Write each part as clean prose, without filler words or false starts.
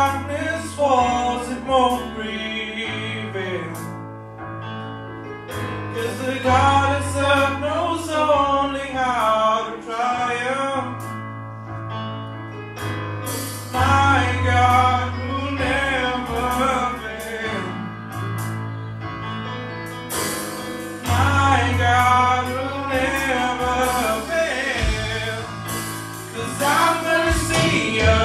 darkness falls, it won't prevail. 'Cause the goddess of knows only how to triumph. My God will never fail. My God will never fail. 'Cause I'm gonna see you.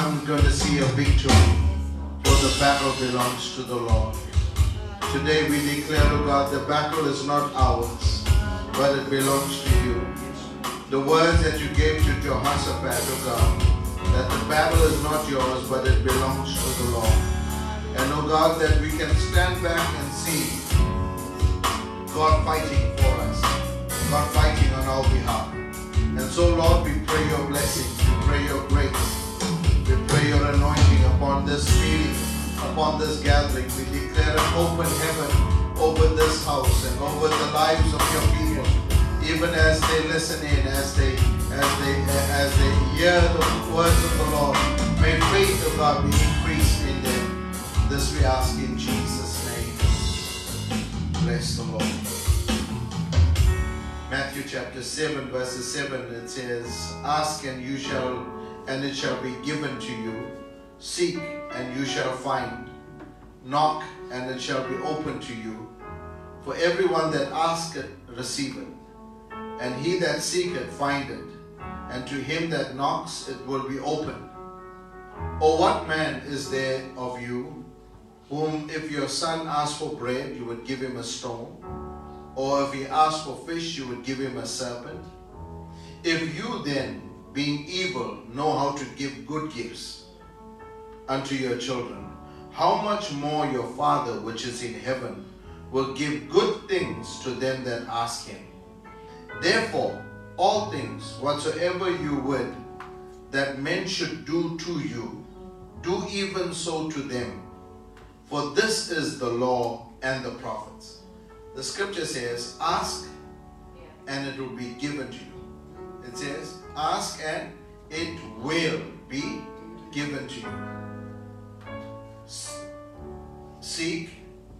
I'm going to see a victory, for the battle belongs to the Lord. Today we declare, O God, the battle is not ours, but it belongs to you. The words that you gave to Jehoshaphat, O God, that the battle is not yours, but it belongs to the Lord. And, O God, that we can stand back and see God fighting for us, God fighting on our behalf. And so, Lord, we pray your blessing, we pray your grace, we pray your anointing upon this meeting, upon this gathering. We declare an open heaven over this house and over the lives of your people, even as they listen in, as they hear the words of the Lord. May faith of God be increased in them. This we ask in Jesus' name. Bless the Lord. Matthew chapter 7, verses 7, it says, "Ask and you shall, and it shall be given to you. Seek and you shall find. Knock and it shall be opened to you. For everyone that asketh receiveth, and he that seeketh findeth, and to him that knocks it will be opened. Or what man is there of you, whom if your son asked for bread, you would give him a stone? Or if he asked for fish, you would give him a serpent? If you then, being evil, know how to give good gifts unto your children, how much more your Father which is in heaven will give good things to them that ask him. Therefore, all things whatsoever you would that men should do to you, do even so to them. For this is the law and the prophets." The scripture says, ask and it will be given to you. It says, ask and it will be given to you. Seek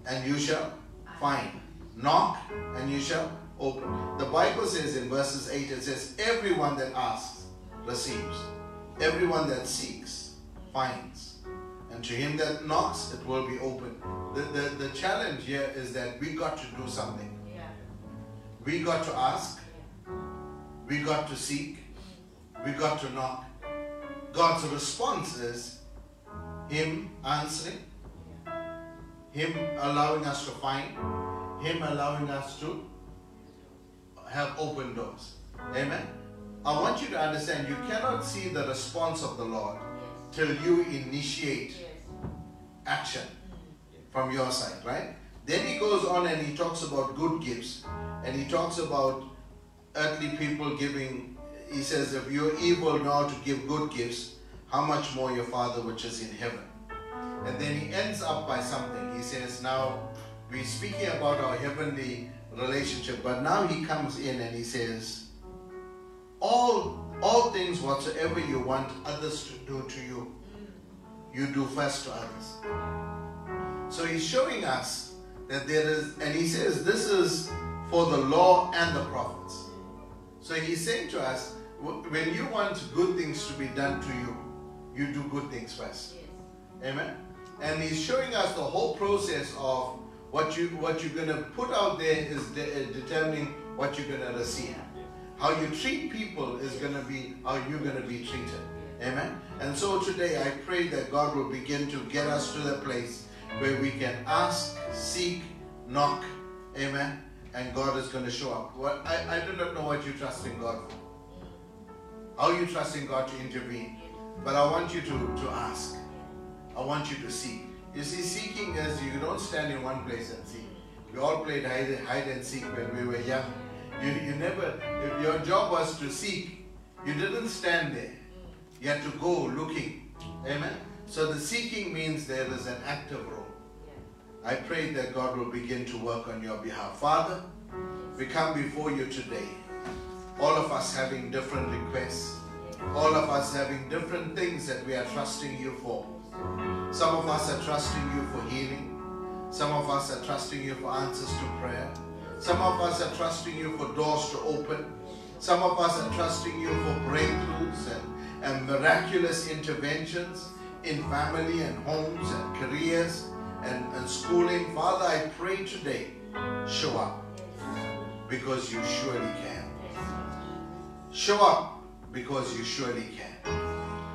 and you shall find. Knock and you shall open. The Bible says in verses 8, it says, everyone that asks receives. Everyone that seeks finds. And to him that knocks, it will be open. The challenge here is that we got to do something. Yeah. We got to ask. Yeah. We got to seek. Yeah. We got to knock. God's response is him answering, him allowing us to find, him allowing us to have open doors. Amen. I want you to understand, you cannot see the response of the Lord till you initiate action from your side, right? Then he goes on and he talks about good gifts, and he talks about earthly people giving. He says, if you're evil now to give good gifts, how much more your Father which is in heaven. And then he ends up by something. He says, now we're speaking about our heavenly relationship, but now he comes in and he says, all things whatsoever you want others to do to you, you do first to others. So he's showing us that there is, and he says, this is for the law and the prophets. So he's saying to us, when you want good things to be done to you, you do good things first. Amen. And he's showing us the whole process of what you're going to put out there is determining what you're going to receive. How you treat people is going to be how you're going to be treated. Amen. And so today I pray that God will begin to get us to the place where we can ask, seek, knock. Amen. And God is going to show up. Well, I do not know what you're trusting God for. How you're trusting God to intervene. But I want you to ask. I want you to seek. You see, seeking is, you don't stand in one place and seek. We all played hide and seek when we were young. You never, if your job was to seek, you didn't stand there. You had to go looking. Amen? So the seeking means there is an active role. I pray that God will begin to work on your behalf. Father, we come before you today, all of us having different requests, all of us having different things that we are trusting you for. Some of us are trusting you for healing. Some of us are trusting you for answers to prayer. Some of us are trusting you for doors to open. Some of us are trusting you for breakthroughs and miraculous interventions in family and homes and careers and schooling. Father, I pray today, show up, because you surely can. Show up, because you surely can.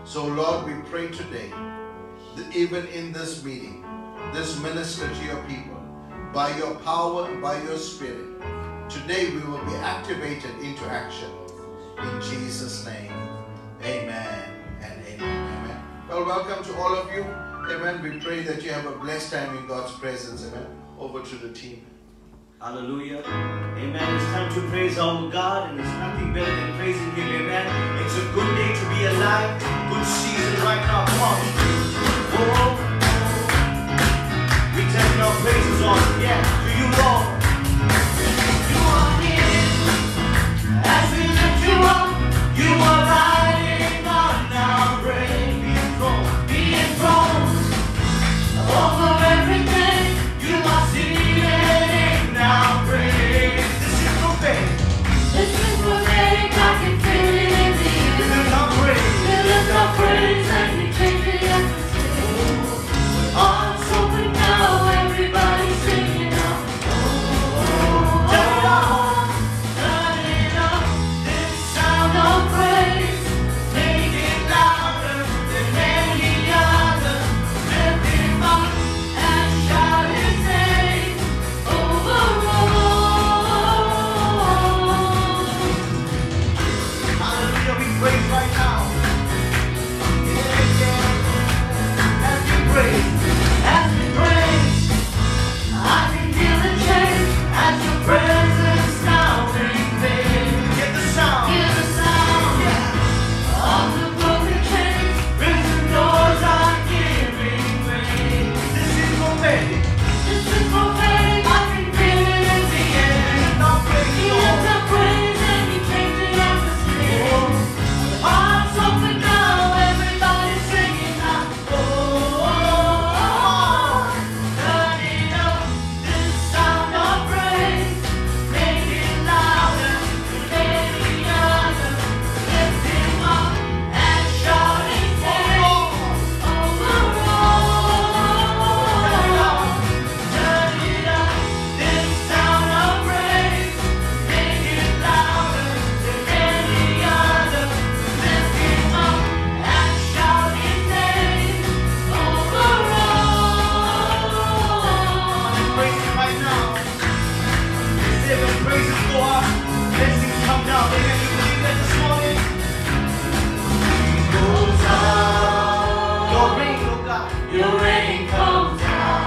So Lord, we pray today, even in this meeting, this minister to your people, by your power and by your Spirit. Today we will be activated into action. In Jesus' name, amen and amen. Amen. Well, welcome to all of you. Amen. We pray that you have a blessed time in God's presence. Amen. Over to the team. Hallelujah. Amen. It's time to praise our God, and there's nothing better than praising Him. Amen. It's a good day to be alive. Good season right now. Come on. Oh. We're taking our praises on. Yeah. To you, Lord. You are here. As we lift you up, you are riding on our brain. Be enthroned over everything. You are seated in our brain. This is prophetic. This is prophetic. I can feel it in the air. We lift our praise. We lift our praise and we take it as we sing. Arms open now, everybody singing now. Oh, turn it on, turn it up. This sound of praise, make it louder than any other. Lift Him up and shout His name. Oh, oh, oh, oh. Hallelujah, we praise right now. Yeah, yeah. As we praise, I can feel the change as Your presence now invades. Get the sound. Hear the sound of the broken chains. Prison doors are giving way. This is prophetic. This is prophetic. I can feel it in the air. He lifts our praise and He takes it as a spirit. Arms open now, everybody singing now. Oh, oh, oh, oh. Turn it up, this sound of praise. Make it louder than any other. Lift Him up and shout His name. Oh, oh, oh. Turn it up, this sound of praise. Make it louder than any other. Lift Him up and shout His name. Overall. Praise Him right now. Let's say when praises go up, blessings come down. Amen. You believe that this morning? Goes up. Your reign, oh God. Your rain comes down.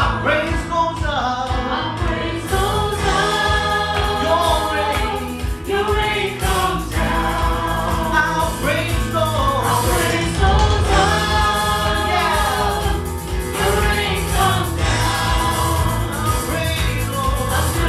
Our praise goes up. Our praise goes Your up. reign. Your rain comes down. Our praise goes Our praise goes up. Your rain comes down. Our praise goes Our praise goes up.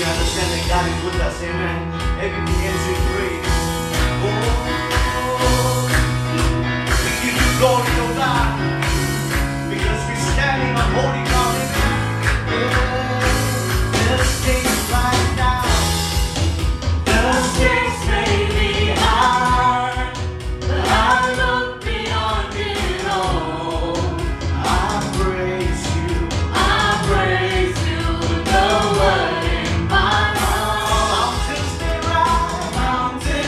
you understand that God is with us, amen. Everything ends in praise. Oh, we give you glory, oh God, because we're standing on holy ground. Just things right now. Just things make me hard. I look beyond it all. I praise you. I praise you with the word in my mouth. Mountains they rise. Mountains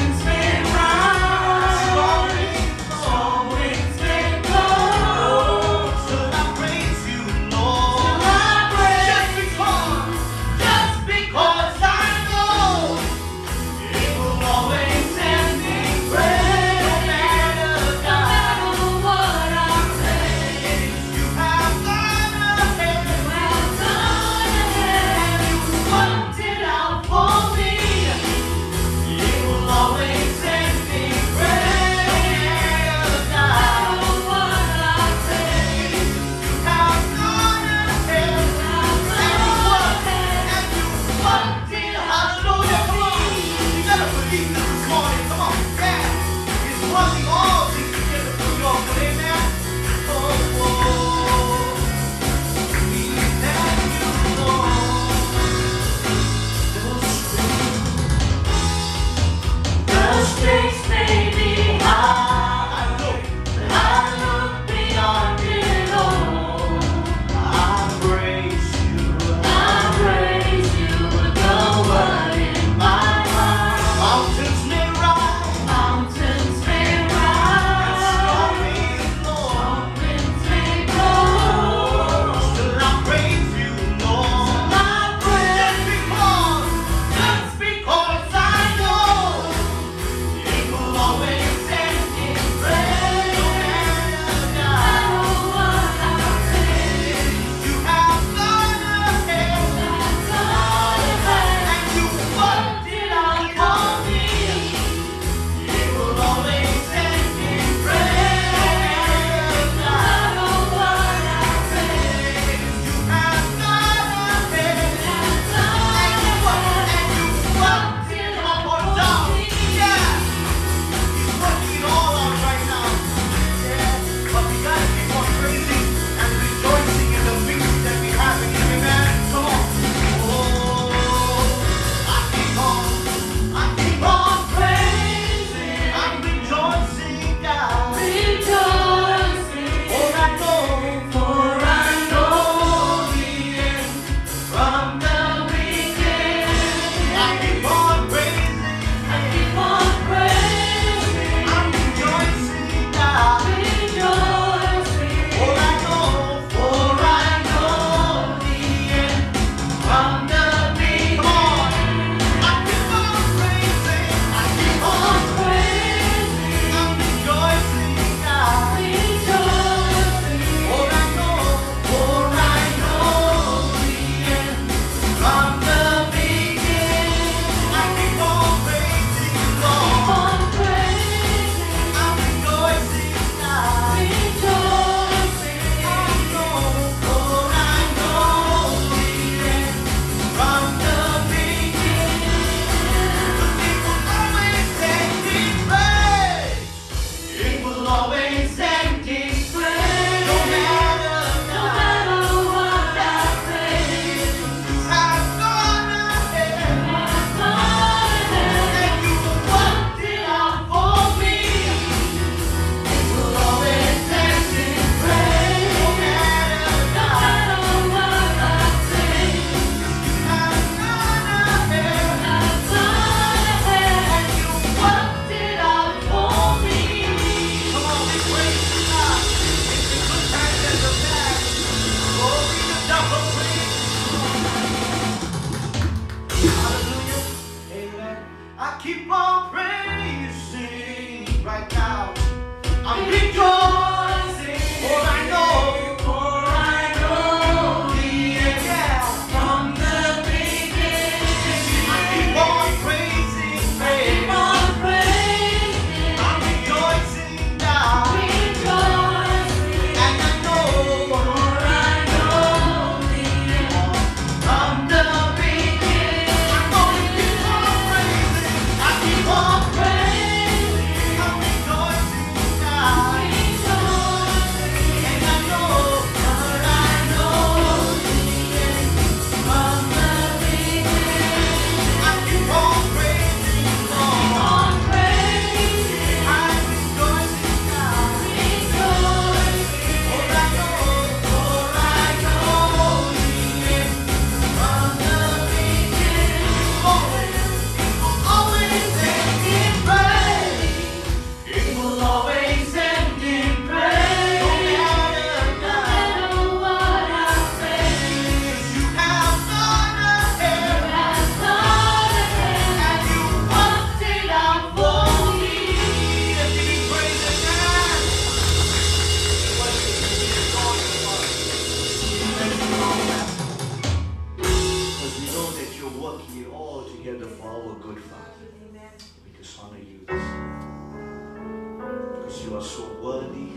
because you are so worthy.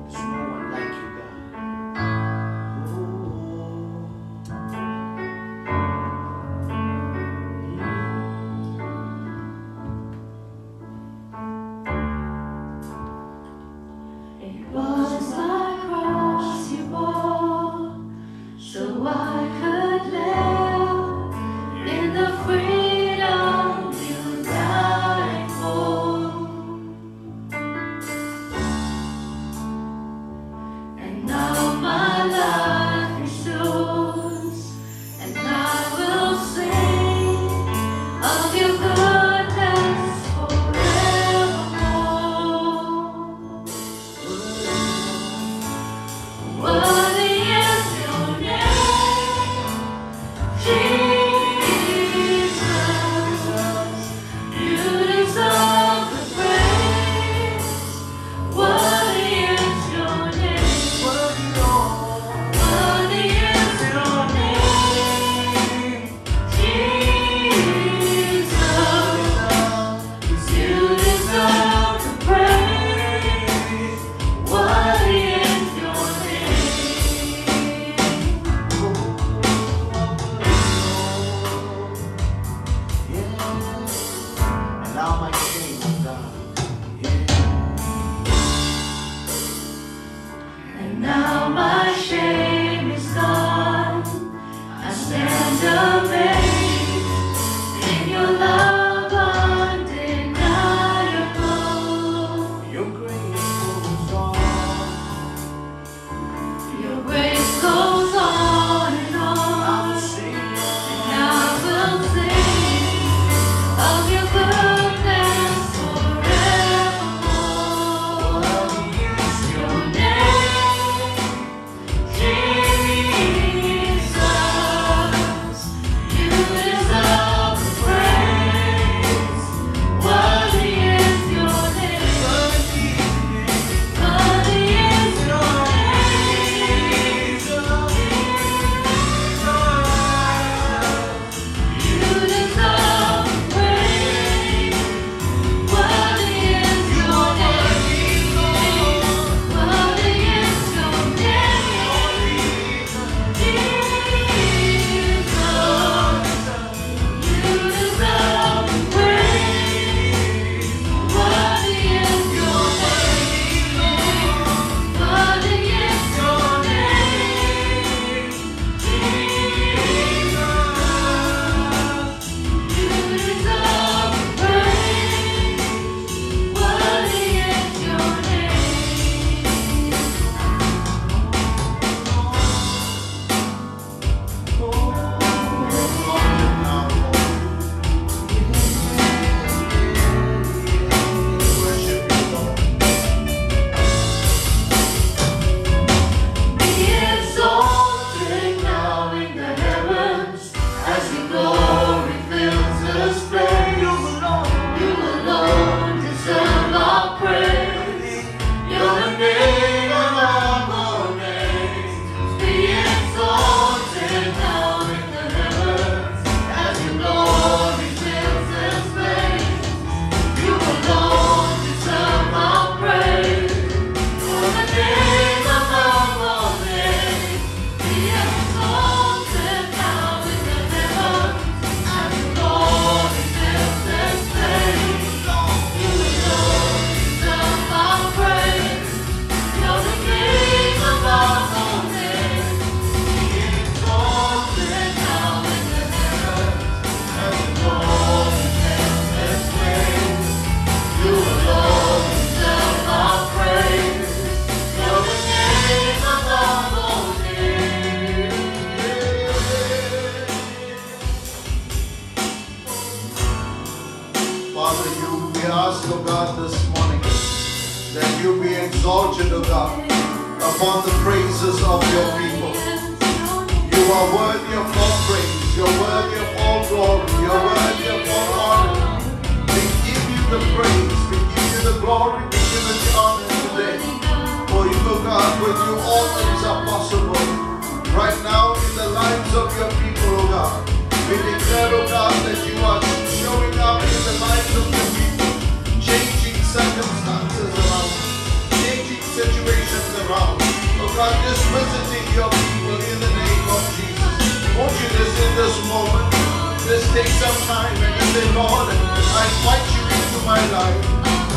There's no one like you, God. It was my cross you bore, so I could live in the free. Showing up in the lives of the people, changing circumstances. am time and you say, Lord, I invite you into my life.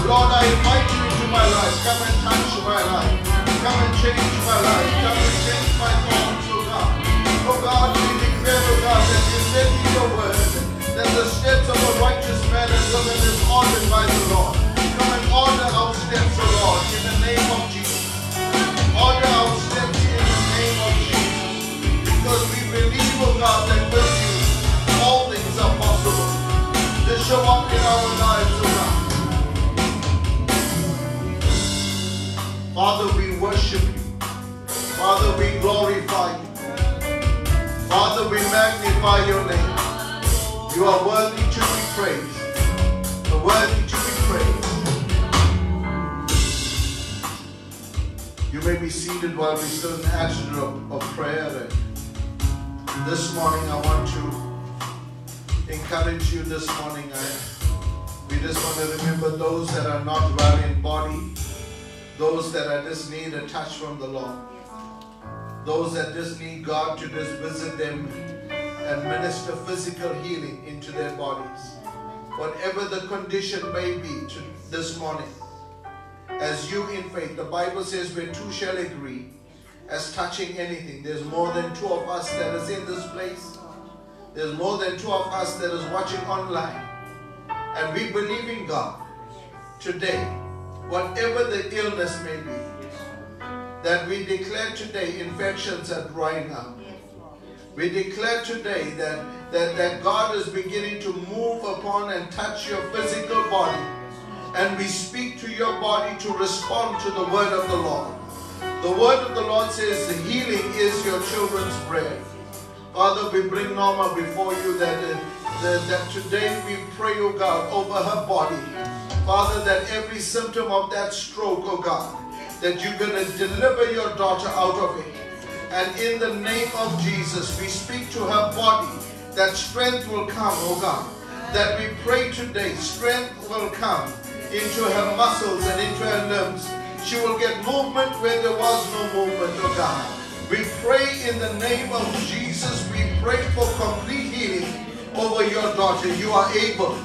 Lord, I invite you into my life. Come and touch my life. Come and change my life. Come and change my thoughts, oh God. Oh God, we declare, oh God, that you said in your word that the steps of a righteous man and woman is ordered by the Lord. Come and order our steps, oh Lord, in the name of Jesus. Order our steps in the name of Jesus. Because we believe, oh God, that with you all things are possible. To show up in our lives, oh God. Father, we worship you. Father, we glorify you. Father, we magnify your name. You are worthy to be praised. You are worthy to be praised. You may be seated while we still in action of prayer. And this morning, I want to encourage you this morning. We just want to remember those that are not well in body. Those that are just need a touch from the Lord. Those that just need God to just visit them and minister physical healing into their bodies. Whatever the condition may be this morning, as you in faith, the Bible says where two shall agree as touching anything. There's more than two of us that is in this place. There's more than two of us that is watching online. And we believe in God today, whatever the illness may be, that we declare today infections are drying up. We declare today that God is beginning to move upon and touch your physical body. And we speak to your body to respond to the word of the Lord. The word of the Lord says the healing is your children's bread. Father, we bring Norma before you that today we pray, oh God, over her body. Father, that every symptom of that stroke, oh God, that you're going to deliver your daughter out of it. And in the name of Jesus, we speak to her body that strength will come, oh God. That we pray today, strength will come into her muscles and into her limbs. She will get movement where there was no movement, oh God. We pray in the name of Jesus, we pray for complete healing over your daughter. You are able.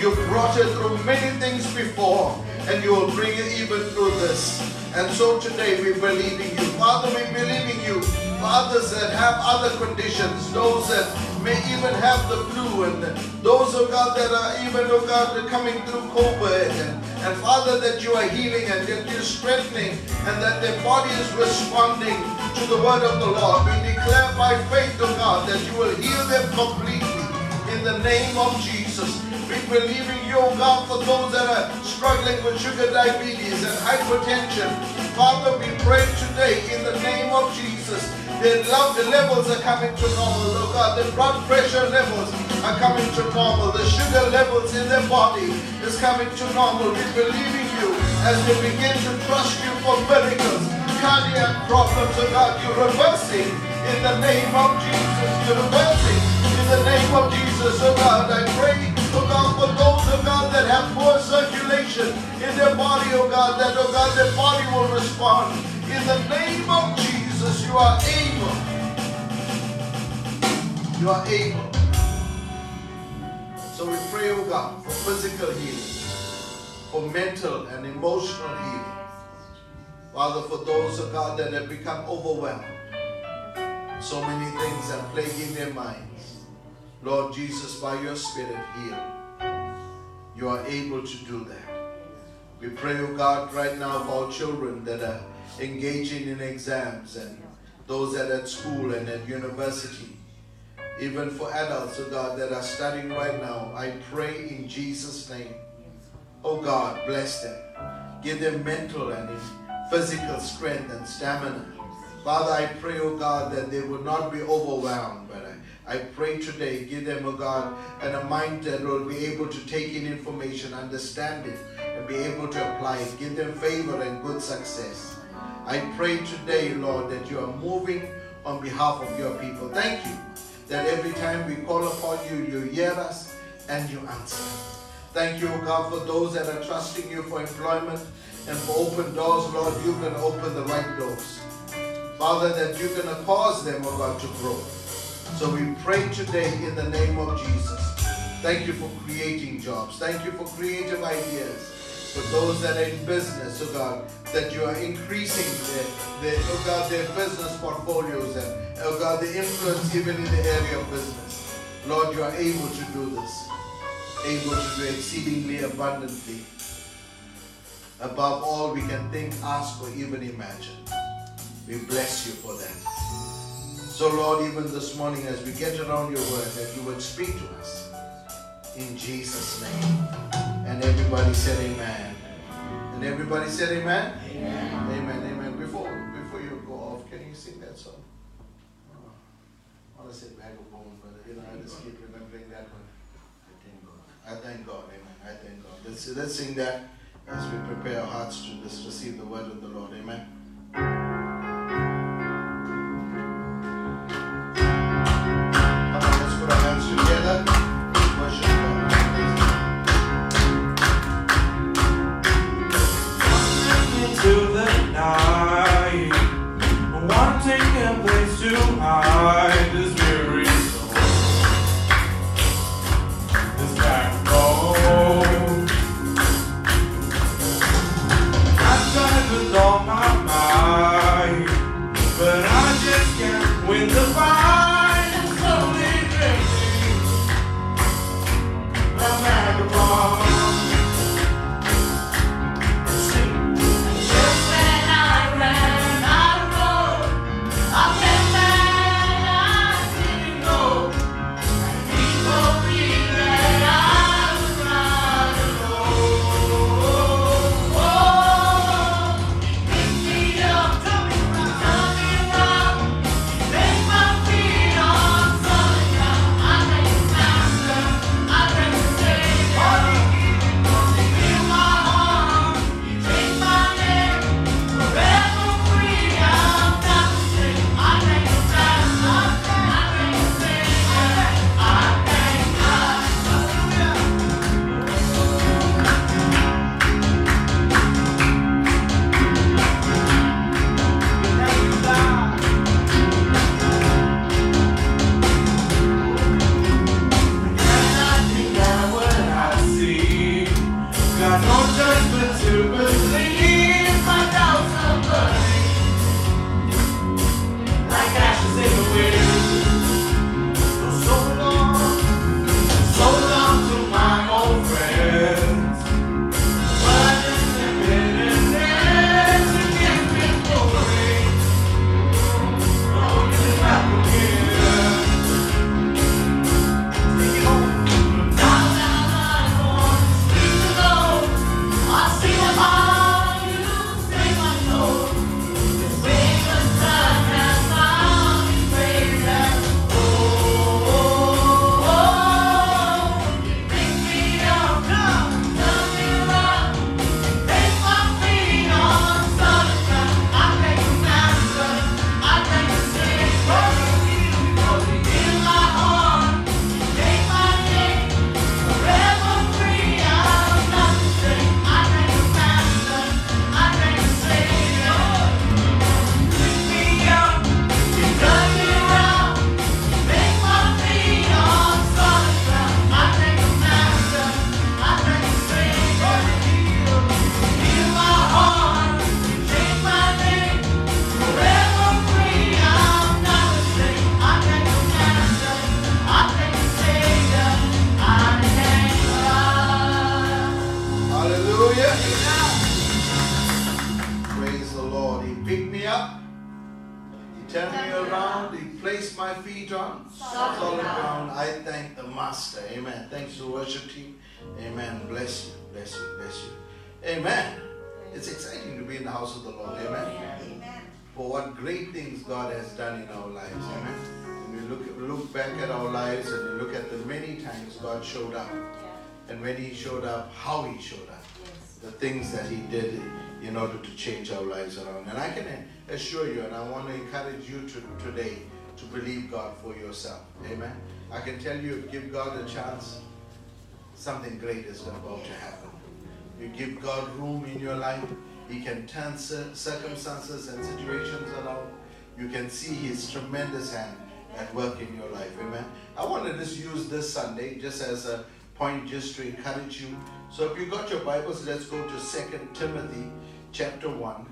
You brought her through many things before, and you will bring it even through this. And so today we believe in you. Father, we believe in you. For others that have other conditions, those that may even have the flu, and those, oh God, that are even, oh God, coming through COVID. And Father, that you are healing and that you're strengthening and that their body is responding to the word of the Lord. We declare by faith, oh God, that you will heal them completely. In the name of Jesus, we believe in you, oh God, for those that are struggling with sugar diabetes and hypertension. Father, we pray today in the name of Jesus. Their levels are coming to normal, oh God. Their blood pressure levels are coming to normal. The sugar levels in their body is coming to normal. We believe in you as they begin to trust you for miracles. Cardiac problems, oh God, you're reversing in the name of Jesus. You're reversing. In the name of Jesus, oh God, I pray, oh God, for those, oh God, that have poor circulation in their body, oh God, that, oh God, their body will respond. In the name of Jesus, you are able. You are able. So we pray, oh God, for physical healing, for mental and emotional healing. Father, for those, oh God, that have become overwhelmed. So many things are plaguing their minds. Lord Jesus, by your Spirit, heal. You are able to do that. We pray, oh God, right now for our children that are engaging in exams and those that are at school and at university. Even for adults, oh God, that are studying right now, I pray in Jesus' name. Oh God, bless them. Give them mental and physical strength and stamina. Father, I pray, oh God, that they will not be overwhelmed, but I pray today, give them, oh God, and a mind that will be able to take in information, understand it, and be able to apply it. Give them favor and good success. I pray today, Lord, that you are moving on behalf of your people. Thank you that every time we call upon you, you hear us and you answer. Thank you, oh God, for those that are trusting you for employment and for open doors, Lord, you can open the right doors. Father, that you can cause them, oh God, to grow. So we pray today in the name of Jesus. Thank you for creating jobs. Thank you for creative ideas. For those that are in business, oh God, that you are increasing their business portfolios and, oh God, the influence even in the area of business. Lord, you are able to do this, able to do exceedingly abundantly, above all we can think, ask, or even imagine. We bless you for that. So, Lord, even this morning as we get around your word, that you would speak to us in Jesus' name. And everybody said amen. And everybody said amen? Amen. Amen, amen. Before you go off, can you sing that song? I want to say Vagabond, but you know, I just keep remembering that one. I thank God, amen. I thank God. Let's sing that as we prepare our hearts to just receive the word of the Lord, amen. Come on, let's put our hands together. Worship God. Wandering into the night, wanting a place to hide this weary soul. This back road. With all my might, but I just can't win the fight. I'm slowly drifting, a vagabond. Just when I ran out of road, I felt that I didn't know. And people believe that I. God showed up, and when he showed up, how he showed up, the things that he did in order to change our lives around. And I can assure you, and I want to encourage you today to believe God for yourself. Amen. I can tell you, give God a chance, something great is about to happen. You give God room in your life, he can turn circumstances and situations around. You can see his tremendous hand at work in your life. Amen. I want to just use this Sunday just as a point, just to encourage you. So if you got your Bibles, let's go to 2 Timothy chapter 1.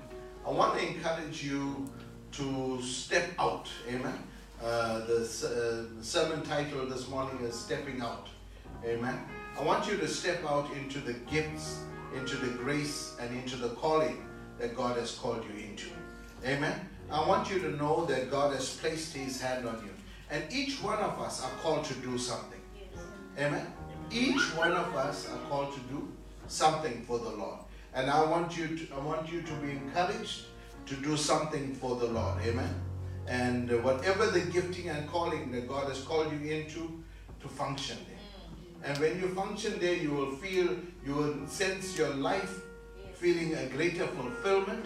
I want to encourage you to step out. Amen. The sermon title this morning is Stepping Out. Amen. I want you to step out into the gifts, into the grace, and into the calling that God has called you into. Amen. I want you to know that God has placed His hand on you. And each one of us are called to do something. Amen. Each one of us are called to do something for the Lord. And I want you to be encouraged to do something for the Lord. Amen. And whatever the gifting and calling that God has called you into, to function there. And when you function there, you will sense your life feeling a greater fulfillment,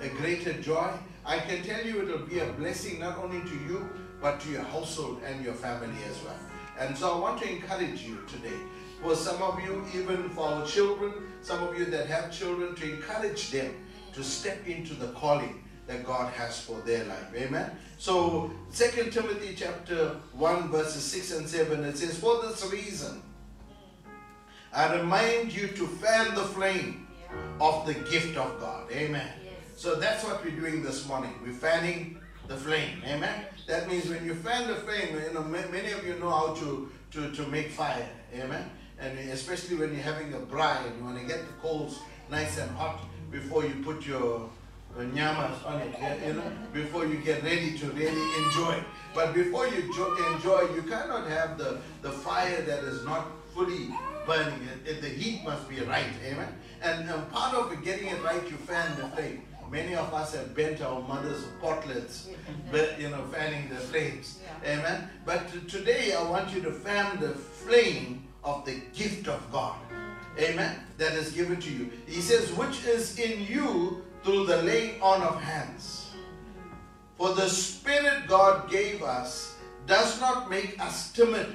a greater joy. I can tell you it will be a blessing not only to you, but to your household and your family as well. And so I want to encourage you today, for some of you, even for our children, some of you that have children, to encourage them to step into the calling that God has for their life. Amen. So 2 Timothy chapter 1 verses 6 and 7, it says, "For this reason, I remind you to fan the flame of the gift of God." Amen. Yes. So that's what we're doing this morning. We're fanning the flame. Amen. That means when you fan the flame, you know, many of you know how to make fire. Amen. And especially when you're having a braai and you want to get the coals nice and hot before you put your nyamas on it, you know, before you get ready to really enjoy. But before you enjoy, you cannot have the fire that is not fully burning. The heat must be right, amen? And part of getting it right, you fan the flame. Many of us have bent our mother's potlets, but, you know, fanning the flames, amen? But today, I want you to fan the flame of the gift of God, amen? That is given to you. He says, which is in you, through the laying on of hands. For the Spirit God gave us does not make us timid,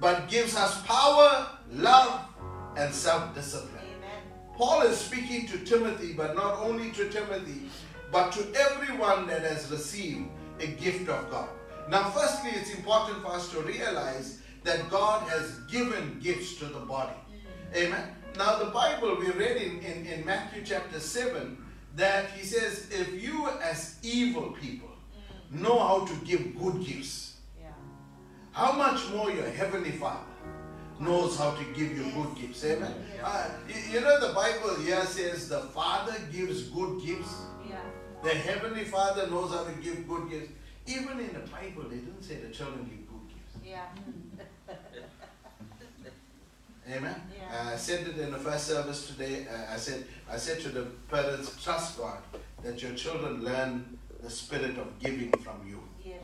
but gives us power, love, and self-discipline. Amen. Paul is speaking to Timothy, but not only to Timothy, but to everyone that has received a gift of God. Now, firstly, it's important for us to realize that God has given gifts to the body. Amen. Now the Bible, we read in Matthew chapter 7 that he says, if you as evil people know how to give good gifts, how much more your Heavenly Father knows how to give you good gifts. Amen. Yeah. You know, the Bible here says the Father gives good gifts. Yeah. The Heavenly Father knows how to give good gifts. Even in the Bible, they didn't say the children give good gifts. Yeah. Amen. Yeah. I said it in the first service today. I said to the parents, trust God that your children learn the spirit of giving from you. Yes.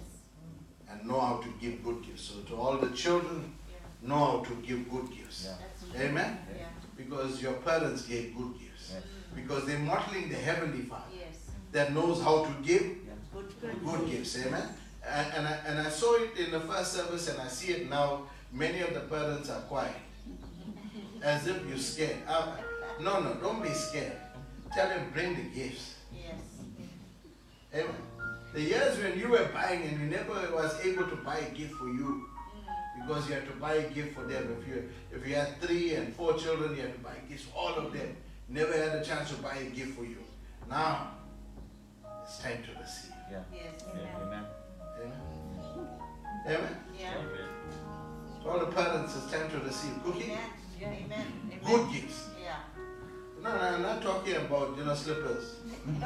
And know how to give good gifts. So to all the children, know how to give good gifts. Yeah. Amen. Yeah. Because your parents gave good gifts. Yeah. Because they're modeling the Heavenly Father that knows how to give good gifts. Amen. And I saw it in the first service, and I see it now. Many of the parents are quiet. As if you're scared. No, don't be scared. Tell him, bring the gifts. Yes. Amen. The years when you were buying and you never was able to buy a gift for you, because you had to buy a gift for them. If you had 3 and 4 children, you had to buy gifts for all of them. Never had a chance to buy a gift for you. Now, it's time to receive. Yeah. Yes. Amen. Amen. Amen. Yeah. For all the parents, it's time to receive. Cookie? Yeah. Yeah, amen. Amen. Good gifts. Yeah. No, I'm not talking about, you know, slippers. And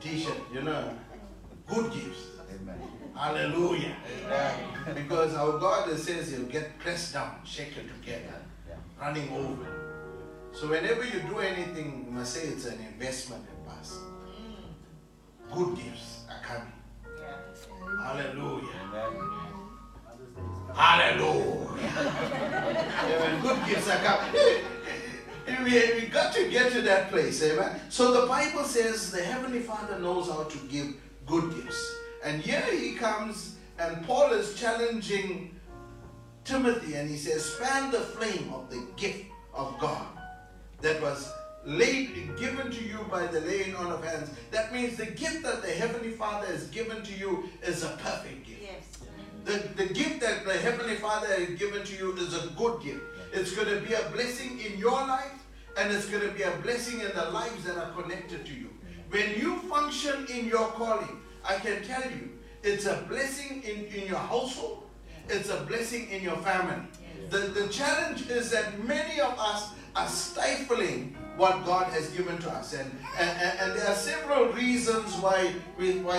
t-shirt, you know. Good gifts. Amen. Hallelujah. Amen. Because our God says He'll get pressed down, shaken together, running over. So whenever you do anything, you must say it's an investment in us. Good gifts are coming. Yeah. Hallelujah. Amen. Hallelujah. Amen. Good gifts are coming. We got to get to that place. Amen. So the Bible says the Heavenly Father knows how to give good gifts. And here he comes, and Paul is challenging Timothy, and he says, fan the flame of the gift of God that was laid, given to you by the laying on of hands. That means the gift that the Heavenly Father has given to you is a perfect gift. Yes. The gift that the Heavenly Father has given to you is a good gift. It's going to be a blessing in your life, and it's going to be a blessing in the lives that are connected to you. When you function in your calling, I can tell you, it's a blessing in your household. It's a blessing in your family. The challenge is that many of us are stifling what God has given to us. And there are several reasons why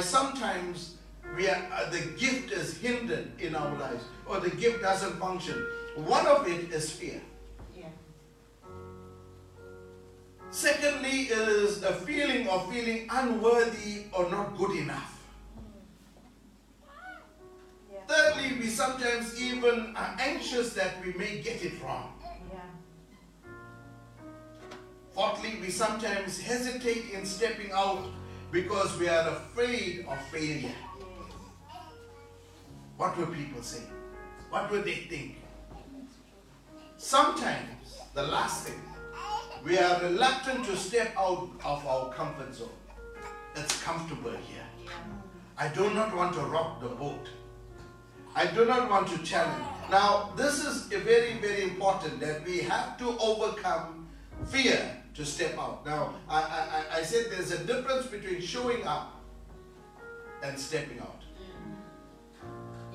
sometimes the gift is hindered in our lives, or the gift doesn't function. One of it is fear. Yeah. Secondly is a feeling of feeling unworthy or not good enough. Yeah. Thirdly, we sometimes even are anxious that we may get it wrong. Yeah. Fourthly, we sometimes hesitate in stepping out because we are afraid of failure. Yes. What will people say? What will they think? Sometimes, the last thing, we are reluctant to step out of our comfort zone. It's comfortable here. I do not want to rock the boat. I do not want to challenge. Now, this is very, very important that we have to overcome fear to step out. Now, I said there's a difference between showing up and stepping out.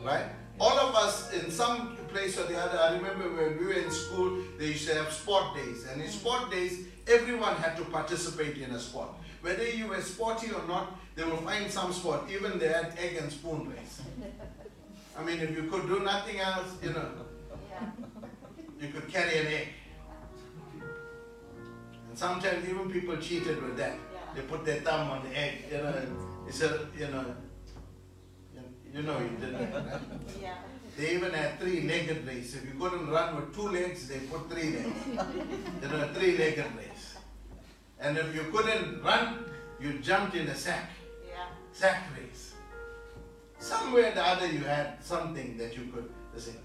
Right? All of us, in some place or the other, I remember when we were in school, they used to have sport days. And in sport days, everyone had to participate in a sport. Whether you were sporty or not, they will find some sport. Even they had egg and spoon race. I mean, if you could do nothing else, you know, you could carry an egg. And sometimes even people cheated with that. They put their thumb on the egg, you know, instead, you know. You know, you didn't. Right? Yeah. They even had three-legged race. If you couldn't run with two legs, they put three legs. You know, three-legged race. And if you couldn't run, you jumped in a sack. Yeah. Sack race. Somewhere or the other, you had something that you could listen.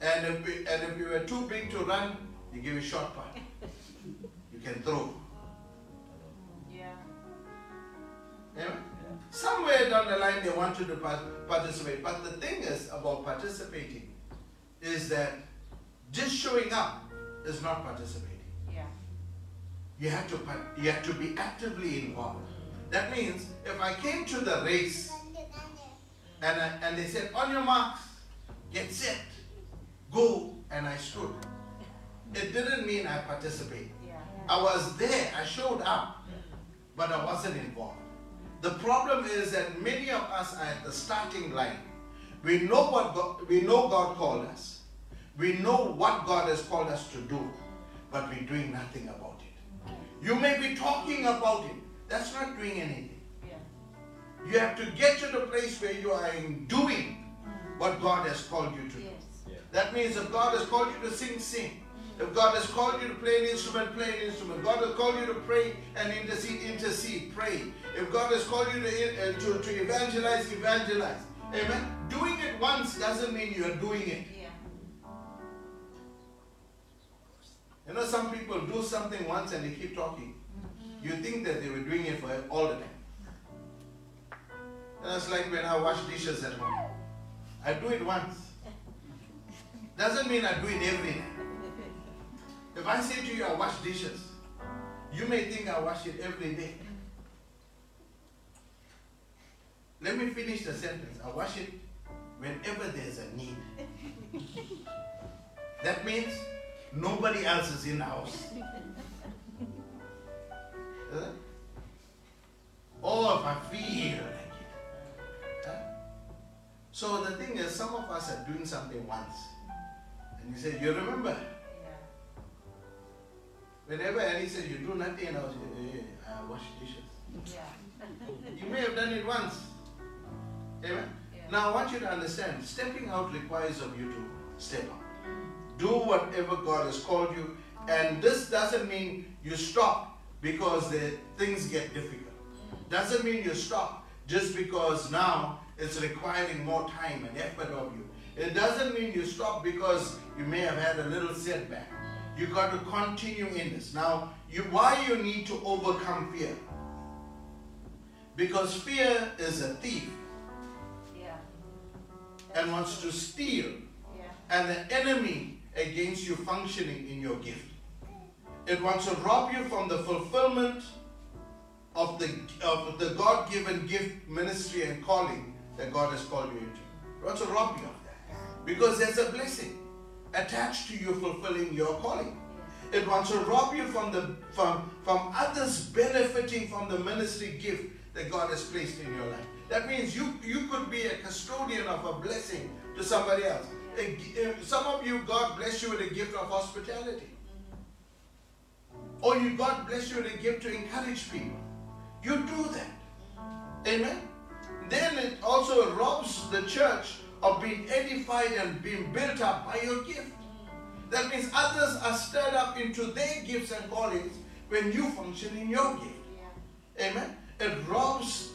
And if you were too big to run, you give a short putt. You can throw. Yeah. Yeah. Somewhere down the line, they want you to participate. But the thing is about participating is that just showing up is not participating. Yeah. You have to be actively involved. That means if I came to the race and they said, on your marks, get set, go, and I stood, it didn't mean I participated. Yeah. I was there. I showed up, but I wasn't involved. The problem is that many of us are at the starting line. We know God called us. We know what God has called us to do, but we're doing nothing about it. You may be talking about it. That's not doing anything. Yeah. You have to get to the place where you are doing what God has called you to do. Yes. Yeah. That means if God has called you to sing, sing. If God has called you to play an instrument, play an instrument. God has called you to pray and intercede, intercede, pray. If God has called you to evangelize, evangelize. Amen. Doing it once doesn't mean you are doing it. Yeah. You know, some people do something once and they keep talking. Mm-hmm. You think that they were doing it for all the time. That's like when I wash dishes at home. I do it once. Doesn't mean I do it every night. If I say to you, I wash dishes, you may think I wash it every day. Let me finish the sentence. I wash it whenever there's a need. That means nobody else is in the house. Huh? Or if I feel like it. Huh? So the thing is, some of us are doing something once. And you say, you remember? Whenever Annie says you do nothing, and I was like, hey, I wash dishes. Yeah. You may have done it once. Amen? Yeah. Now I want you to understand, stepping out requires of you to step out. Do whatever God has called you. And this doesn't mean you stop because things get difficult. Doesn't mean you stop just because now it's requiring more time and effort of you. It doesn't mean you stop because you may have had a little setback. You've got to continue in this. Now, why you need to overcome fear? Because fear is a thief. Yeah. And wants to steal. Yeah. And the enemy against you functioning in your gift. It wants to rob you from the fulfillment of the God-given gift, ministry, and calling that God has called you into. It wants to rob you of that. Because there's a blessing attached to you fulfilling your calling. It wants to rob you from others benefiting from the ministry gift that God has placed in your life. That means you could be a custodian of a blessing to somebody else. Some of you, God bless you with a gift of hospitality. Or God bless you with a gift to encourage people. You do that. Amen? Then it also robs the church of being edified and being built up by your gift. That means others are stirred up into their gifts and callings when you function in your gift. Yeah. Amen? It robs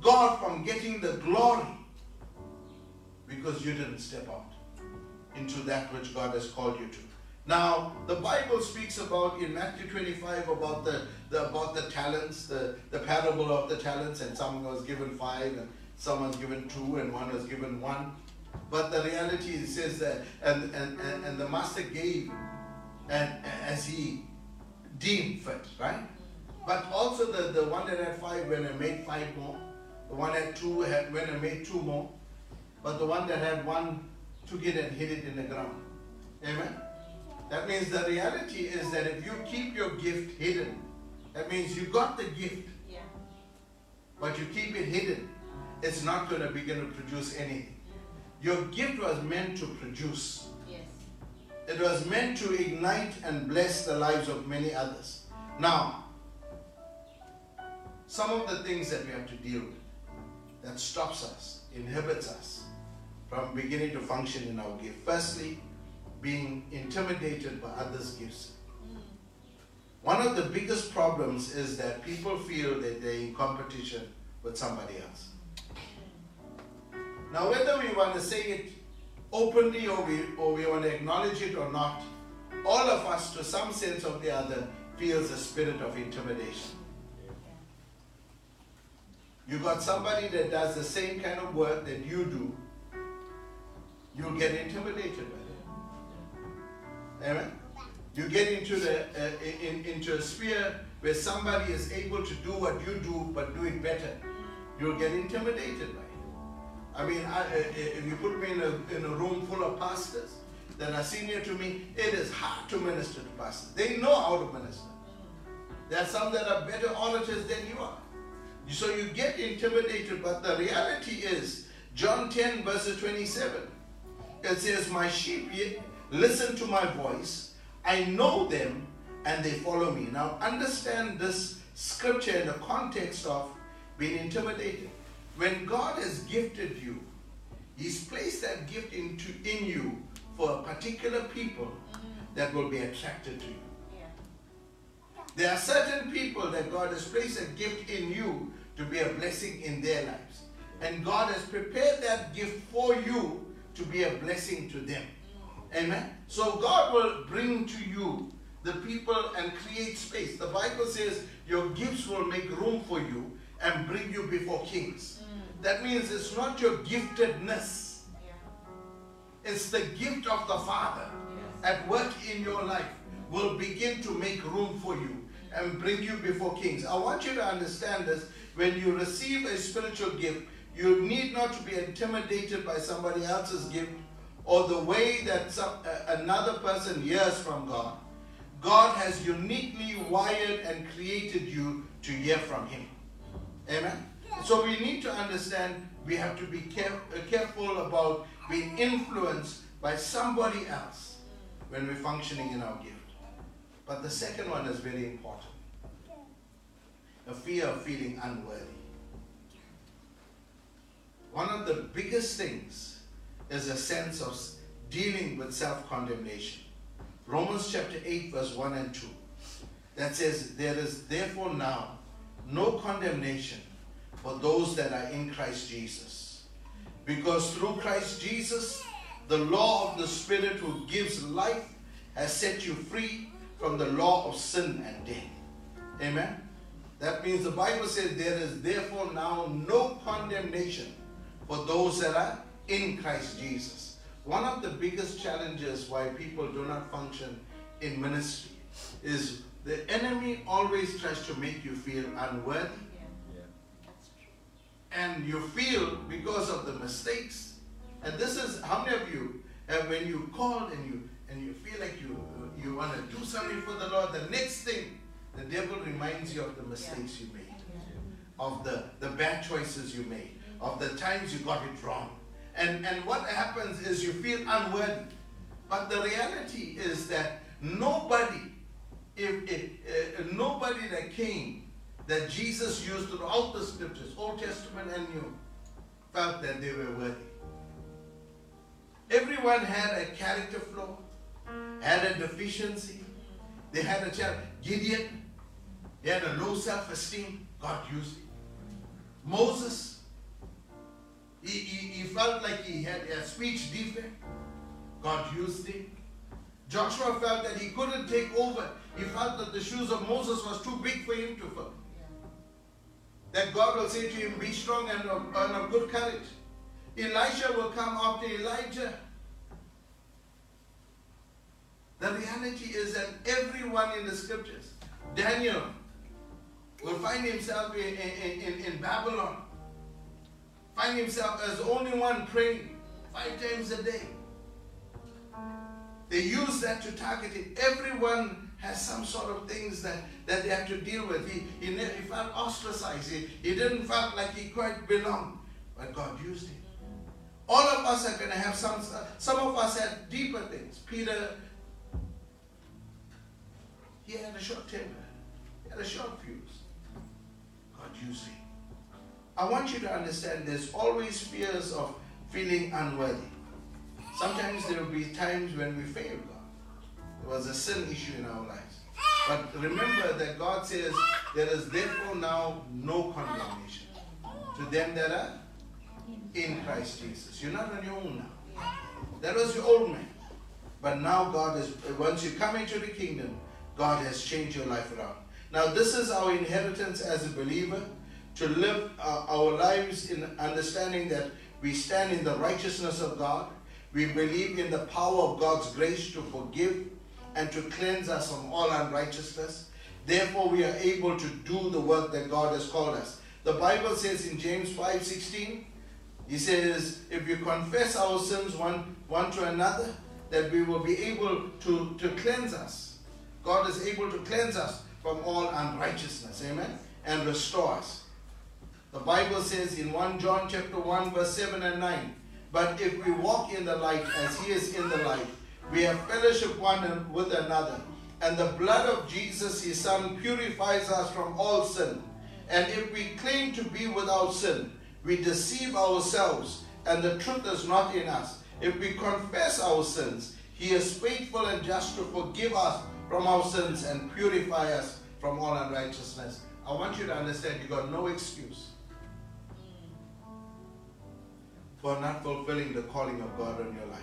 God from getting the glory because you didn't step out into that which God has called you to. Now, the Bible speaks about, in Matthew 25, about the talents, the parable of the talents, and someone was given 5, and someone was given 2, and one was given 1. But the reality is, it says that, and the master gave and as he deemed fit, right? But also the one that had 5 went and made 5 more. The one that had 2 went and made 2 more. But the one that had 1 took it and hid it in the ground. Amen? That means the reality is that if you keep your gift hidden, that means you got the gift, yeah, but you keep it hidden, it's not going to begin to produce anything. Your gift was meant to produce. Yes. It was meant to ignite and bless the lives of many others. Now, some of the things that we have to deal with that stops us, inhibits us from beginning to function in our gift. Firstly, being intimidated by others' gifts. One of the biggest problems is that people feel that they're in competition with somebody else. Now, whether we want to say it openly or we want to acknowledge it or not, all of us, to some sense or the other, feels a spirit of intimidation. You got somebody that does the same kind of work that you do, you'll get intimidated by it. Amen. You get into a sphere where somebody is able to do what you do, but do it better. You'll get intimidated by it. I mean, if you put me in a room full of pastors that are senior to me, it is hard to minister to pastors. They know how to minister. There are some that are better orators than you are. So you get intimidated, but the reality is, John 10 verses 27, it says, "My sheep listen to my voice, I know them, and they follow me." Now understand this scripture in the context of being intimidated. When God has gifted you, He's placed that gift in you for a particular people that will be attracted to you. Yeah. There are certain people that God has placed a gift in you to be a blessing in their lives. And God has prepared that gift for you to be a blessing to them. Amen. So God will bring to you the people and create space. The Bible says your gifts will make room for you and bring you before kings. That means it's not your giftedness. Yeah. It's the gift of the Father, yes, at work in your life will begin to make room for you and bring you before kings. I want you to understand this. When you receive a spiritual gift, you need not to be intimidated by somebody else's gift or the way that another person hears from God. God has uniquely wired and created you to hear from Him. Amen? So we need to understand we have to be careful about being influenced by somebody else when we're functioning in our gift. But the second one is very important. The fear of feeling unworthy. One of the biggest things is a sense of dealing with self-condemnation. Romans chapter 8 verse 1 and 2. That says, "There is therefore now no condemnation for those that are in Christ Jesus. Because through Christ Jesus, the law of the Spirit who gives life has set you free from the law of sin and death. Amen. That means the Bible says there is therefore now no condemnation for those that are in Christ Jesus. One of the biggest challenges why people do not function in ministry is the enemy always tries to make you feel unworthy. And you feel because of the mistakes. And this is, how many of you, when you call and you feel like you want to do something for the Lord, the next thing, the devil reminds you of the mistakes you made, of the bad choices you made, of the times you got it wrong. And what happens is you feel unworthy. But the reality is that nobody that came, that Jesus used throughout the scriptures, Old Testament and New, felt that they were worthy. Everyone had a character flaw, had a deficiency, they had a challenge. Gideon, he had a low self-esteem, God used him. Moses, he felt like he had a speech defect, God used him. Joshua felt that he couldn't take over. He felt that the shoes of Moses was too big for him to fill. That God will say to him, be strong and of good courage. Elisha will come after Elijah. The reality is that everyone in the scriptures, Daniel will find himself in Babylon, find himself as only one praying 5 times a day. They use that to target it. Everyone has some sort of things that they have to deal with. He felt ostracized. He didn't feel like he quite belonged. But God used him. All of us are going to have some of us have deeper things. Peter, he had a short temper. He had a short fuse. God used him. I want you to understand there's always fears of feeling unworthy. Sometimes there will be times when we fail God. There was a sin issue in our lives. But remember that God says, there is therefore now no condemnation to them that are in Christ Jesus. You're not on your own now. That was your old man. But now God is, once you come into the kingdom, God has changed your life around. Now this is our inheritance as a believer, to live our lives in understanding that we stand in the righteousness of God. We believe in the power of God's grace to forgive and to cleanse us from all unrighteousness. Therefore, we are able to do the work that God has called us. The Bible says in James 5:16, he says, if we confess our sins one to another, that we will be able to cleanse us. God is able to cleanse us from all unrighteousness. Amen? And restore us. The Bible says in 1 John chapter 1, verse 7 and 9, but if we walk in the light as he is in the light, we have fellowship one with another. And the blood of Jesus, his son, purifies us from all sin. And if we claim to be without sin, we deceive ourselves, and the truth is not in us. If we confess our sins, he is faithful and just to forgive us from our sins and purify us from all unrighteousness. I want you to understand, you got no excuse for not fulfilling the calling of God on your life.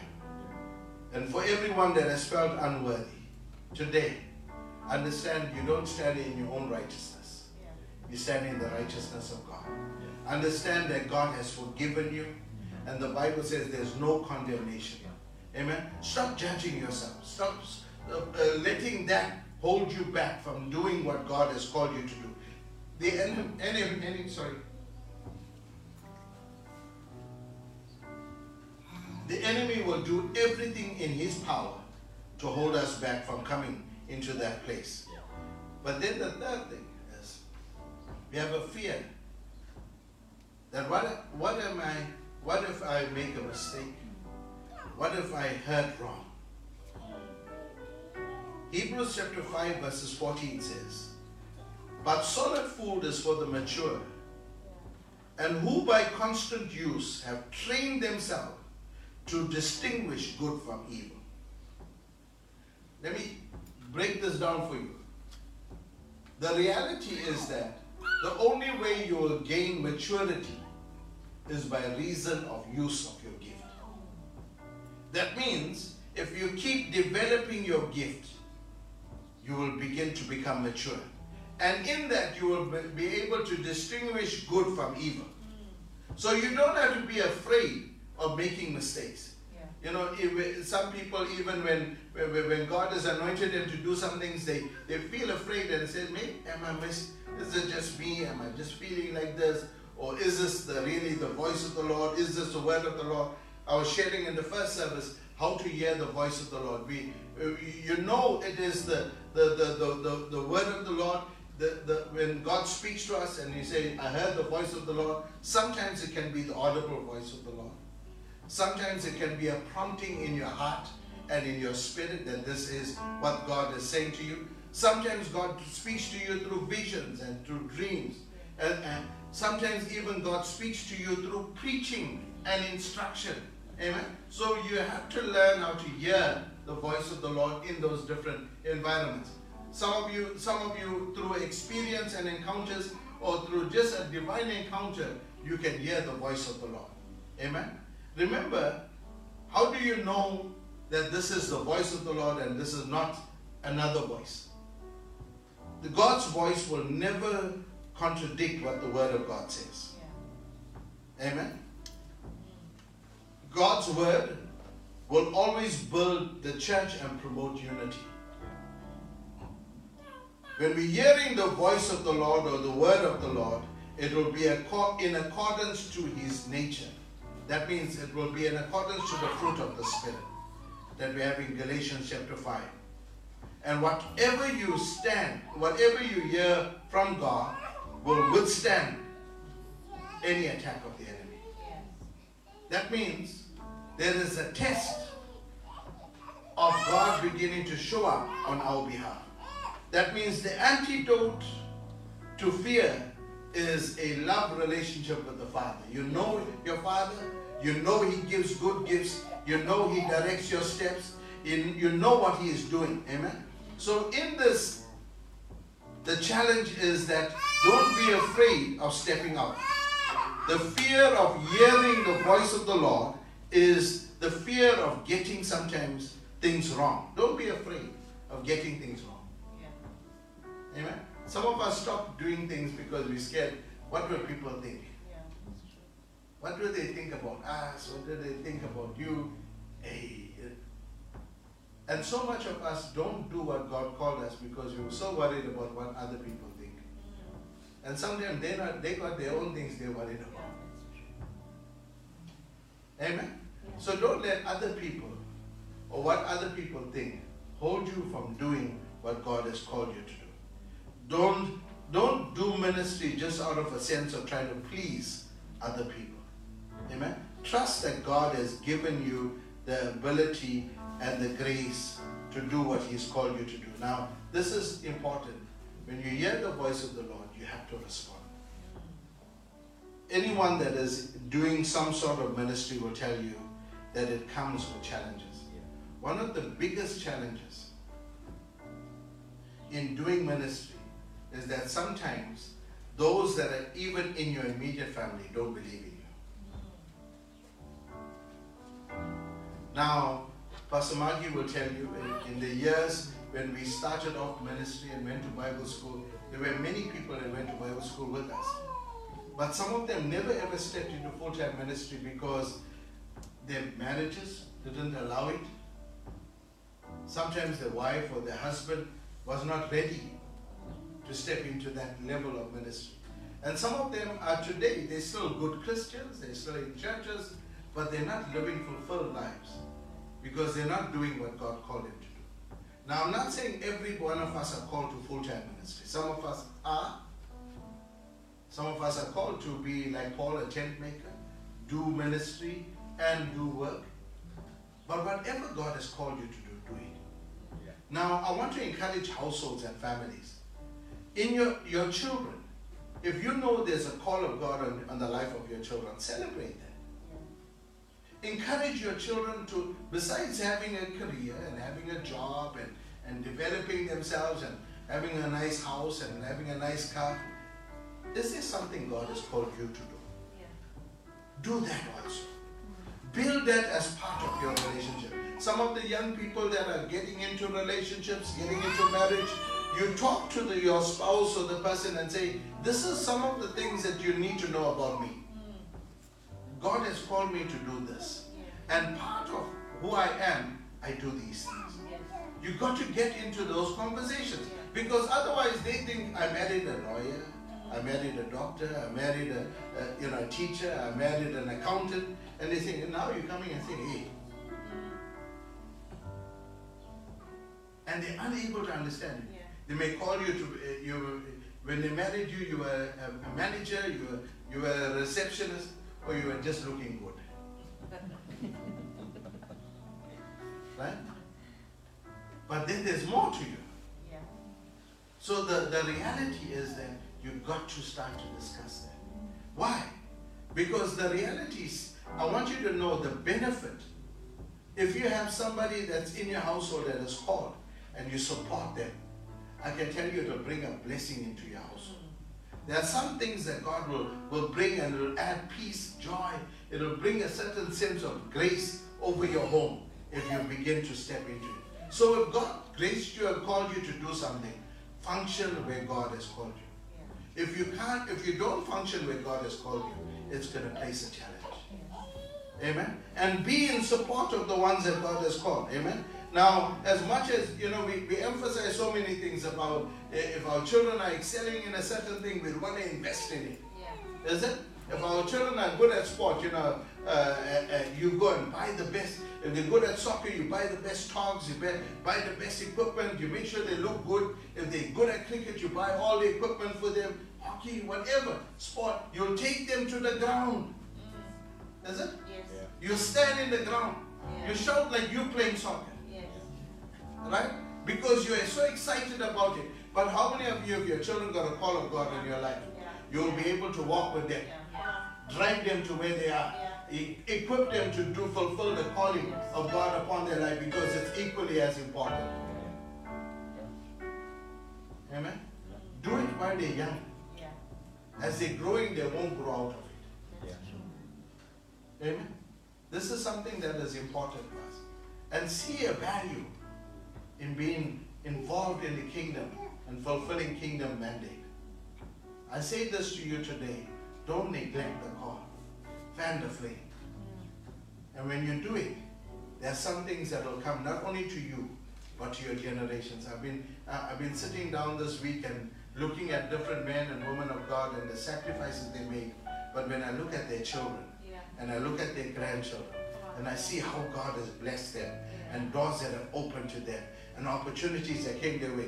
And for everyone that has felt unworthy, today, understand you don't stand in your own righteousness. You stand in the righteousness of God. Understand that God has forgiven you, and the Bible says there's no condemnation. Amen? Stop judging yourself. Stop letting that hold you back from doing what God has called you to do. The enemy, the enemy will do everything in his power to hold us back from coming into that place. But then the third thing is, we have a fear that what if I make a mistake? What if I hurt wrong? Hebrews chapter 5 verses 14 says, but solid food is for the mature, and who by constant use have trained themselves to distinguish good from evil. Let me break this down for you. The reality is that the only way you will gain maturity is by reason of use of your gift. That means If you keep developing your gift, you will begin to become mature. And in that, you will be able to distinguish good from evil. So you don't have to be afraid of making mistakes. Yeah. You know, some people, even when God has anointed them to do some things, they feel afraid and say, "Maybe is it just me? Am I just feeling like this? Or is this really the voice of the Lord? Is this the word of the Lord?" I was sharing in the first service how to hear the voice of the Lord. You know, it is the word of the Lord. When God speaks to us and He says, "I heard the voice of the Lord," sometimes it can be the audible voice of the Lord. Sometimes it can be a prompting in your heart and in your spirit that this is what God is saying to you. Sometimes God speaks to you through visions and through dreams. And sometimes even God speaks to you through preaching and instruction. Amen. So you have to learn how to hear the voice of the Lord in those different environments. Some of you, through experience and encounters, or through just a divine encounter, you can hear the voice of the Lord. Amen. Remember, how do you know that this is the voice of the Lord and this is not another voice? God's voice will never contradict what the Word of God says. Yeah. Amen. God's Word will always build the church and promote unity. When we're hearing the voice of the Lord or the Word of the Lord, it will be in accordance to His nature. That means it will be in accordance to the fruit of the Spirit that we have in Galatians chapter 5. And whatever you hear from God will withstand any attack of the enemy. That means there is a test of God beginning to show up on our behalf. That means the antidote to fear is a love relationship with the Father. You know your Father. You know He gives good gifts. You know He directs your steps. You know what He is doing. Amen. So in this, the challenge is that don't be afraid of stepping out. The fear of hearing the voice of the Lord is the fear of getting sometimes things wrong. Don't be afraid of getting things wrong. Yeah. Amen. Some of us stop doing things because we're scared. What will people think? Yeah, that's true. What do they think about us? What do they think about you? Hey. And so much of us don't do what God called us because we were so worried about what other people think. And sometimes they got their own things they're worried about. Amen? Yeah. So don't let other people or what other people think hold you from doing what God has called you to do. Don't do ministry just out of a sense of trying to please other people. Amen? Trust that God has given you the ability and the grace to do what He's called you to do. Now, this is important. When you hear the voice of the Lord, you have to respond. Anyone that is doing some sort of ministry will tell you that it comes with challenges. Yeah. One of the biggest challenges in doing ministry is that sometimes those that are even in your immediate family don't believe in you. Now, Pastor Maggie will tell you in the years when we started off ministry and went to Bible school, there were many people that went to Bible school with us. But some of them never ever stepped into full-time ministry because their marriages didn't allow it. Sometimes their wife or their husband was not ready to step into that level of ministry. And some of them are today, they're still good Christians, they're still in churches, but they're not living fulfilled lives because they're not doing what God called them to do. Now, I'm not saying every one of us are called to full-time ministry. Some of us are. Some of us are called to be like Paul, a tent maker, do ministry and do work. But whatever God has called you to do, do it. Yeah. Now, I want to encourage households and families. In your children, if you know there's a call of God on the life of your children, celebrate that. Yeah. Encourage your children to, besides having a career and having a job and developing themselves and having a nice house and having a nice car, is there something God has called you to do? Yeah. Do that also. Build that as part of your relationship. Some of the young people that are getting into relationships, getting into marriage, you talk to your spouse or the person and say, this is some of the things that you need to know about me. God has called me to do this. And part of who I am, I do these things. You've got to get into those conversations. Because otherwise they think, I married a lawyer, I married a doctor, I married a teacher, I married an accountant. And they think, now you're coming and saying, hey. And they're unable to understand it. They may call you to, when they married you, you were a manager, you were a receptionist, or you were just looking good. Right? But then there's more to you. Yeah. So the reality is that you've got to start to discuss that. Why? Because the reality is, I want you to know the benefit. If you have somebody that's in your household that is called and you support them, I can tell you to bring a blessing into your household. There are some things that God will bring, and it will add peace, joy. It will bring a certain sense of grace over your home if you begin to step into it. So if God graced you and called you to do something, function where God has called you. If you don't function where God has called you, it's going to place a challenge. Amen. And be in support of the ones that God has called. Amen. Now, as much as, we emphasize so many things about if our children are excelling in a certain thing, we want to invest in it. Yeah. Is it? If our children are good at sport, you go and buy the best. If they're good at soccer, you buy the best togs, you buy the best equipment, you make sure they look good. If they're good at cricket, you buy all the equipment for them. Hockey, whatever sport, you'll take them to the ground. Mm. Is it? Yes. Yeah. You stand in the ground. Yeah. You shout like you're playing soccer. Right? Because you are so excited about it. But how many of you, if your children got a call of God in your life, you'll be able to walk with them, drive them to where they are, equip them to fulfill the calling of God upon their life, because it's equally as important. Amen? Do it while they're young. As they're growing, they won't grow out of it. Amen? This is something that is important for us. And see a value in being involved in the kingdom and fulfilling kingdom mandate. I say this to you today, don't neglect the call. Fan the flame. And when you do it, there are some things that will come not only to you, but to your generations. I've been sitting down this week and looking at different men and women of God and the sacrifices they make. But when I look at their children, and I look at their grandchildren, and I see how God has blessed them, and doors that are open to them, and opportunities that came their way.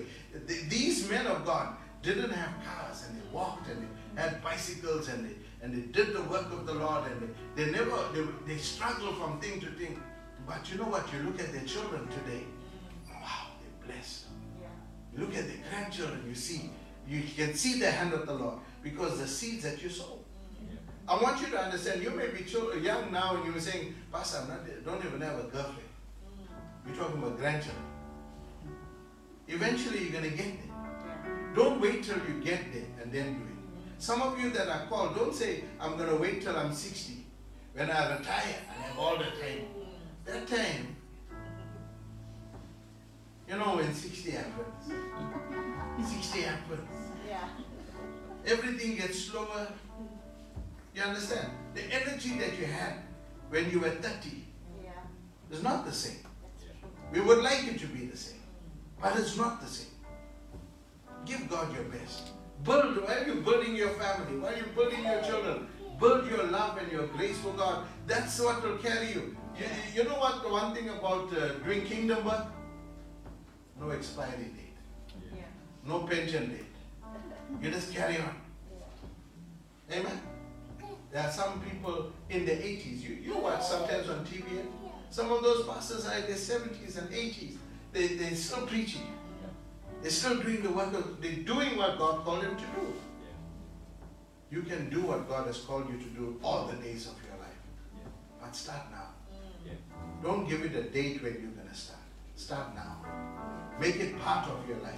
These men of God didn't have cars, and they walked, and they had bicycles, and they did the work of the Lord, and they struggled from thing to thing. But you know what? You look at their children today, wow, they're blessed. Yeah. You look at their grandchildren, you can see the hand of the Lord, because the seeds that you sow. Yeah. I want you to understand, you may be young now, and you were saying, Pastor, I don't even have a girlfriend. We're talking about grandchildren. Eventually, you're going to get there. Don't wait till you get there and then do it. Some of you that are called, don't say, I'm going to wait till I'm 60. When I retire, I have all the time. That time, when 60 happens. 60 happens. Everything gets slower. You understand? The energy that you had when you were 30 is not the same. We would like it to be the same, but it's not the same. Give God your best. Build, while you're building your family, while you're building your children, build your love and your grace for God. That's what will carry you. You know what, the one thing about doing kingdom work? No expiry date. Yeah. No pension date. You just carry on. Amen? There are some people in the 80s. You watch sometimes on TV. Some of those pastors are in their 70s and 80s. They're still preaching. They're still doing the work. They're doing what God called them to do. You can do what God has called you to do all the days of your life. But start now. Don't give it a date when you're going to start. Start now. Make it part of your life.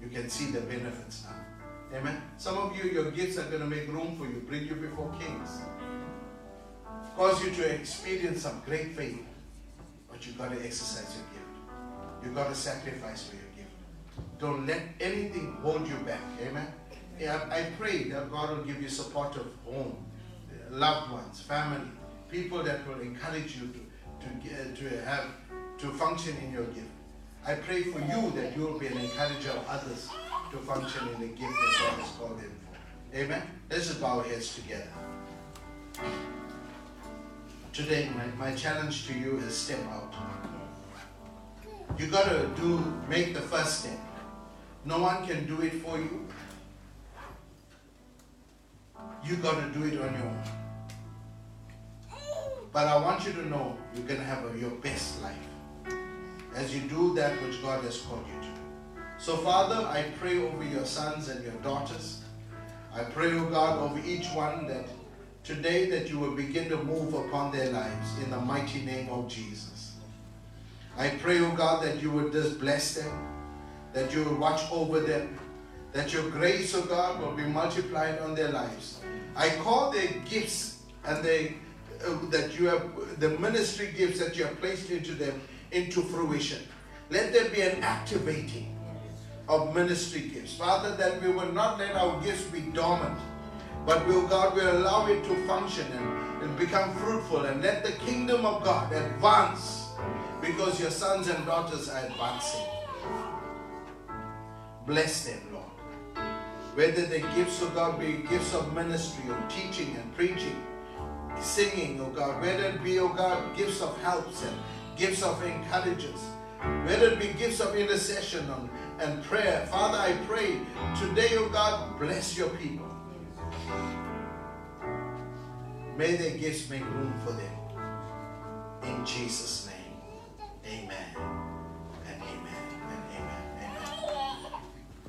You can see the benefits now. Amen. Some of you, your gifts are going to make room for you. Bring you before kings. cause you to experience some great faith, but you've got to exercise your gift. You've got to sacrifice for your gift. Don't let anything hold you back. Amen? I pray that God will give you support of home, loved ones, family, people that will encourage you to function in your gift. I pray for you that you will be an encourager of others to function in the gift that God has called them for. Amen? Let's just bow our heads together. Today, my challenge to you is step out. You got to make the first step. No one can do it for you. You got to do it on your own. But I want you to know you can have your best life as you do that which God has called you to do. So, Father, I pray over your sons and your daughters. I pray, O God, over each one that today that you will begin to move upon their lives in the mighty name of Jesus. I pray, O God, that you would just bless them, that you will watch over them, that your grace, O God, will be multiplied on their lives. I call their gifts and the ministry gifts that you have placed into them into fruition. Let there be an activating of ministry gifts. Father, that we will not let our gifts be dormant, but will God will allow it to function and become fruitful, and let the kingdom of God advance, because your sons and daughters are advancing. Bless them, Lord. Whether the gifts of God be gifts of ministry, of teaching and preaching, singing, O God, whether it be, O God, gifts of helps and gifts of encourages, whether it be gifts of intercession and prayer. Father, I pray today, O God, bless your people. May their gifts make room for them. In Jesus' name, amen.